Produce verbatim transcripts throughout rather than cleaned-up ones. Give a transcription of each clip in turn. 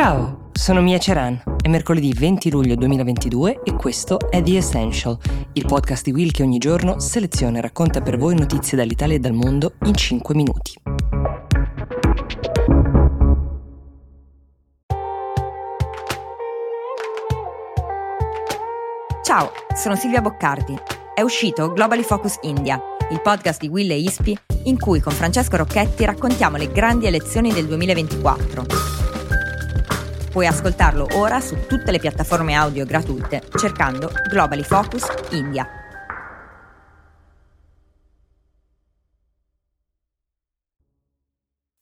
Ciao, sono Mia Ceran. È mercoledì venti luglio duemilaventidue e questo è The Essential, il podcast di Will che ogni giorno seleziona e racconta per voi notizie dall'Italia e dal mondo in cinque minuti. Ciao, sono Silvia Boccardi. È uscito Global Focus India, il podcast di Will e Ispi, in cui con Francesco Rocchetti raccontiamo le grandi elezioni del duemilaventiquattro. Puoi ascoltarlo ora su tutte le piattaforme audio gratuite cercando Global Focus India.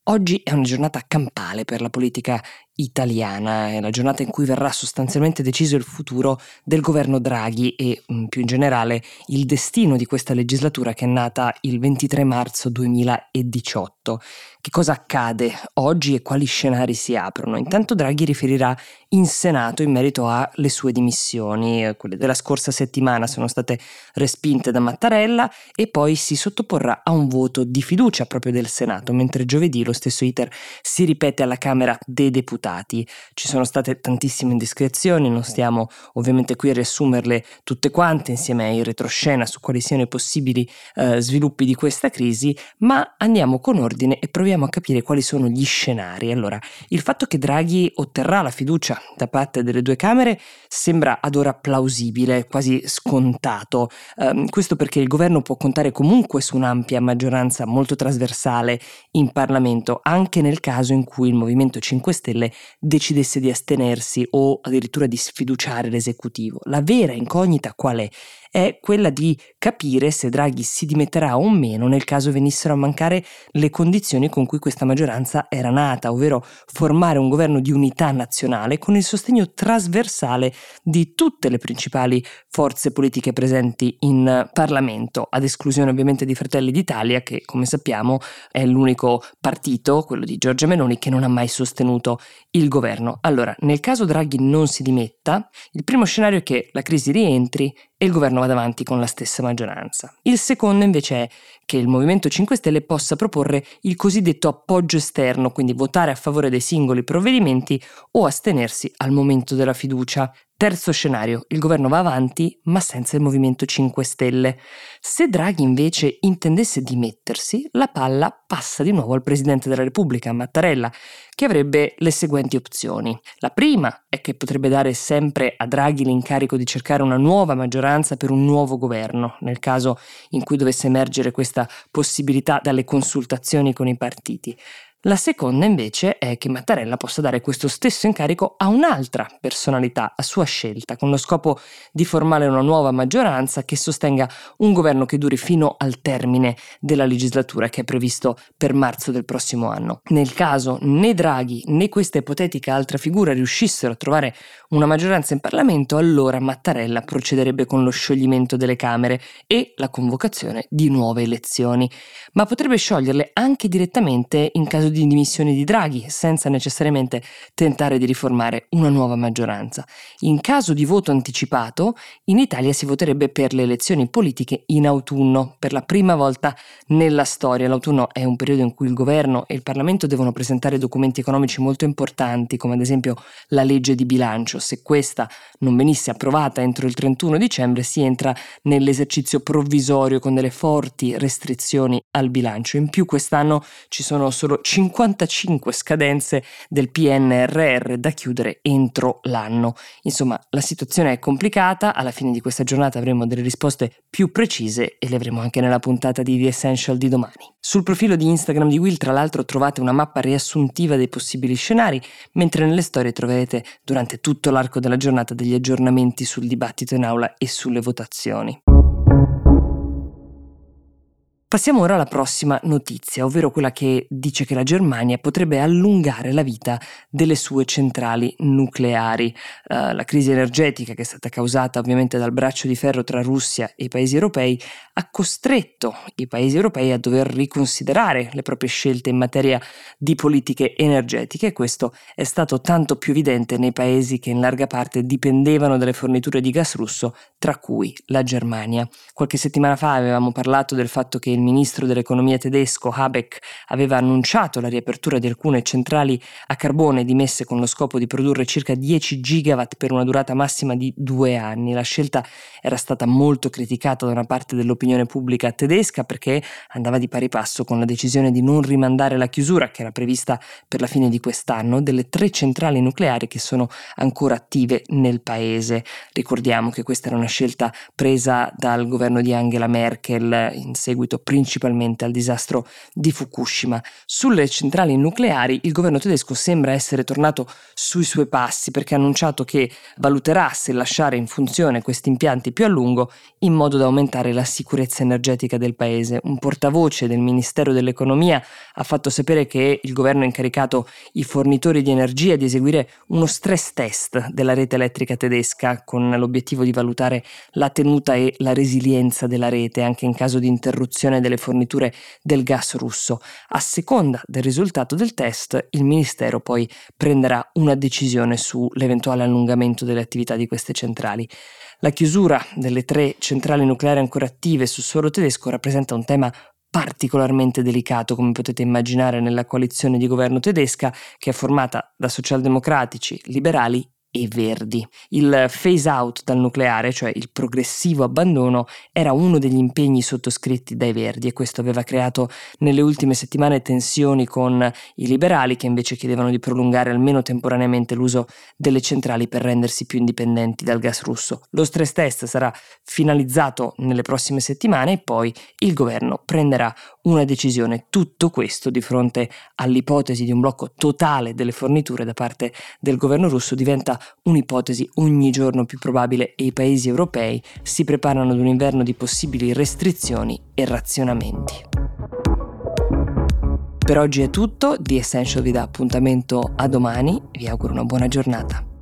Oggi è una giornata campale per la politica italiana, è la giornata in cui verrà sostanzialmente deciso il futuro del governo Draghi e, più in generale, il destino di questa legislatura che è nata il ventitré marzo duemiladiciotto. Che cosa accade oggi e quali scenari si aprono? Intanto Draghi riferirà in Senato in merito alle sue dimissioni, quelle della scorsa settimana sono state respinte da Mattarella e poi si sottoporrà a un voto di fiducia proprio del Senato, mentre giovedì lo stesso iter si ripete alla Camera dei Deputati. Ci sono state tantissime indiscrezioni, non stiamo ovviamente qui a riassumerle tutte quante insieme ai retroscena su quali siano i possibili eh, sviluppi di questa crisi, ma andiamo con ordine e proviamo a capire quali sono gli scenari. Allora, il fatto che Draghi otterrà la fiducia da parte delle due Camere sembra ad ora plausibile, quasi scontato. Um, questo perché il governo può contare comunque su un'ampia maggioranza molto trasversale in Parlamento, anche nel caso in cui il Movimento cinque Stelle decidesse di astenersi o addirittura di sfiduciare l'esecutivo. La vera incognita qual è? È quella di capire se Draghi si dimetterà o meno nel caso venissero a mancare le condizioni con cui questa maggioranza era nata, ovvero formare un governo di unità nazionale con il sostegno trasversale di tutte le principali forze politiche presenti in Parlamento, ad esclusione ovviamente di Fratelli d'Italia, che come sappiamo è l'unico partito, quello di Giorgia Meloni, che non ha mai sostenuto il governo. Allora, nel caso Draghi non si dimetta, il primo scenario è che la crisi rientri e il governo vada avanti con la stessa maggioranza. Il secondo invece è che il Movimento cinque Stelle possa proporre il cosiddetto appoggio esterno, quindi votare a favore dei singoli provvedimenti o astenersi al momento della fiducia. Terzo scenario, il governo va avanti ma senza il Movimento cinque Stelle. Se Draghi invece intendesse dimettersi, la palla passa di nuovo al Presidente della Repubblica, Mattarella, che avrebbe le seguenti opzioni. La prima è che potrebbe dare sempre a Draghi l'incarico di cercare una nuova maggioranza per un nuovo governo, nel caso in cui dovesse emergere questa possibilità dalle consultazioni con i partiti. La seconda invece è che Mattarella possa dare questo stesso incarico a un'altra personalità, a sua scelta, con lo scopo di formare una nuova maggioranza che sostenga un governo che duri fino al termine della legislatura che è previsto per marzo del prossimo anno. Nel caso né Draghi né questa ipotetica altra figura riuscissero a trovare una maggioranza in Parlamento, allora Mattarella procederebbe con lo scioglimento delle Camere e la convocazione di nuove elezioni, ma potrebbe scioglierle anche direttamente in caso di di dimissioni di Draghi, senza necessariamente tentare di riformare una nuova maggioranza. In caso di voto anticipato, in Italia si voterebbe per le elezioni politiche in autunno, per la prima volta nella storia. L'autunno è un periodo in cui il governo e il Parlamento devono presentare documenti economici molto importanti, come ad esempio la legge di bilancio. Se questa non venisse approvata entro il trentuno dicembre, si entra nell'esercizio provvisorio con delle forti restrizioni al bilancio. In più quest'anno ci sono solo cinquantacinque scadenze del P N R R da chiudere entro l'anno. Insomma, la situazione è complicata, alla fine di questa giornata avremo delle risposte più precise e le avremo anche nella puntata di The Essential di domani. Sul profilo di Instagram di Will, tra l'altro, trovate una mappa riassuntiva dei possibili scenari, mentre nelle storie troverete durante tutto l'arco della giornata degli aggiornamenti sul dibattito in aula e sulle votazioni. Passiamo ora alla prossima notizia, ovvero quella che dice che la Germania potrebbe allungare la vita delle sue centrali nucleari. Uh, la crisi energetica, che è stata causata ovviamente dal braccio di ferro tra Russia e i paesi europei, ha costretto i paesi europei a dover riconsiderare le proprie scelte in materia di politiche energetiche, e questo è stato tanto più evidente nei paesi che in larga parte dipendevano dalle forniture di gas russo, tra cui la Germania. Qualche settimana fa avevamo parlato del fatto che il ministro dell'economia tedesco Habeck aveva annunciato la riapertura di alcune centrali a carbone dimesse con lo scopo di produrre circa dieci gigawatt per una durata massima di due anni. La scelta era stata molto criticata da una parte dell'opinione pubblica tedesca perché andava di pari passo con la decisione di non rimandare la chiusura, che era prevista per la fine di quest'anno, delle tre centrali nucleari che sono ancora attive nel paese. Ricordiamo che questa era una scelta presa dal governo di Angela Merkel in seguito principalmente al disastro di Fukushima. Sulle centrali nucleari il governo tedesco sembra essere tornato sui suoi passi, perché ha annunciato che valuterà se lasciare in funzione questi impianti più a lungo in modo da aumentare la sicurezza energetica del paese. Un portavoce del Ministero dell'Economia ha fatto sapere che il governo ha incaricato i fornitori di energia di eseguire uno stress test della rete elettrica tedesca con l'obiettivo di valutare la tenuta e la resilienza della rete anche in caso di interruzione delle forniture del gas russo. A seconda del risultato del test, il Ministero poi prenderà una decisione sull'eventuale allungamento delle attività di queste centrali. La chiusura delle tre centrali nucleari ancora attive sul suolo tedesco rappresenta un tema particolarmente delicato, come potete immaginare, nella coalizione di governo tedesca, che è formata da socialdemocratici, liberali e verdi. Il phase out dal nucleare, cioè il progressivo abbandono, era uno degli impegni sottoscritti dai verdi, e questo aveva creato nelle ultime settimane tensioni con i liberali, che invece chiedevano di prolungare almeno temporaneamente l'uso delle centrali per rendersi più indipendenti dal gas russo. Lo stress test sarà finalizzato nelle prossime settimane e poi il governo prenderà una decisione. Tutto questo di fronte all'ipotesi di un blocco totale delle forniture da parte del governo russo diventa un'ipotesi ogni giorno più probabile, e i paesi europei si preparano ad un inverno di possibili restrizioni e razionamenti. Per oggi è tutto, The Essential vi dà appuntamento a domani, vi auguro una buona giornata.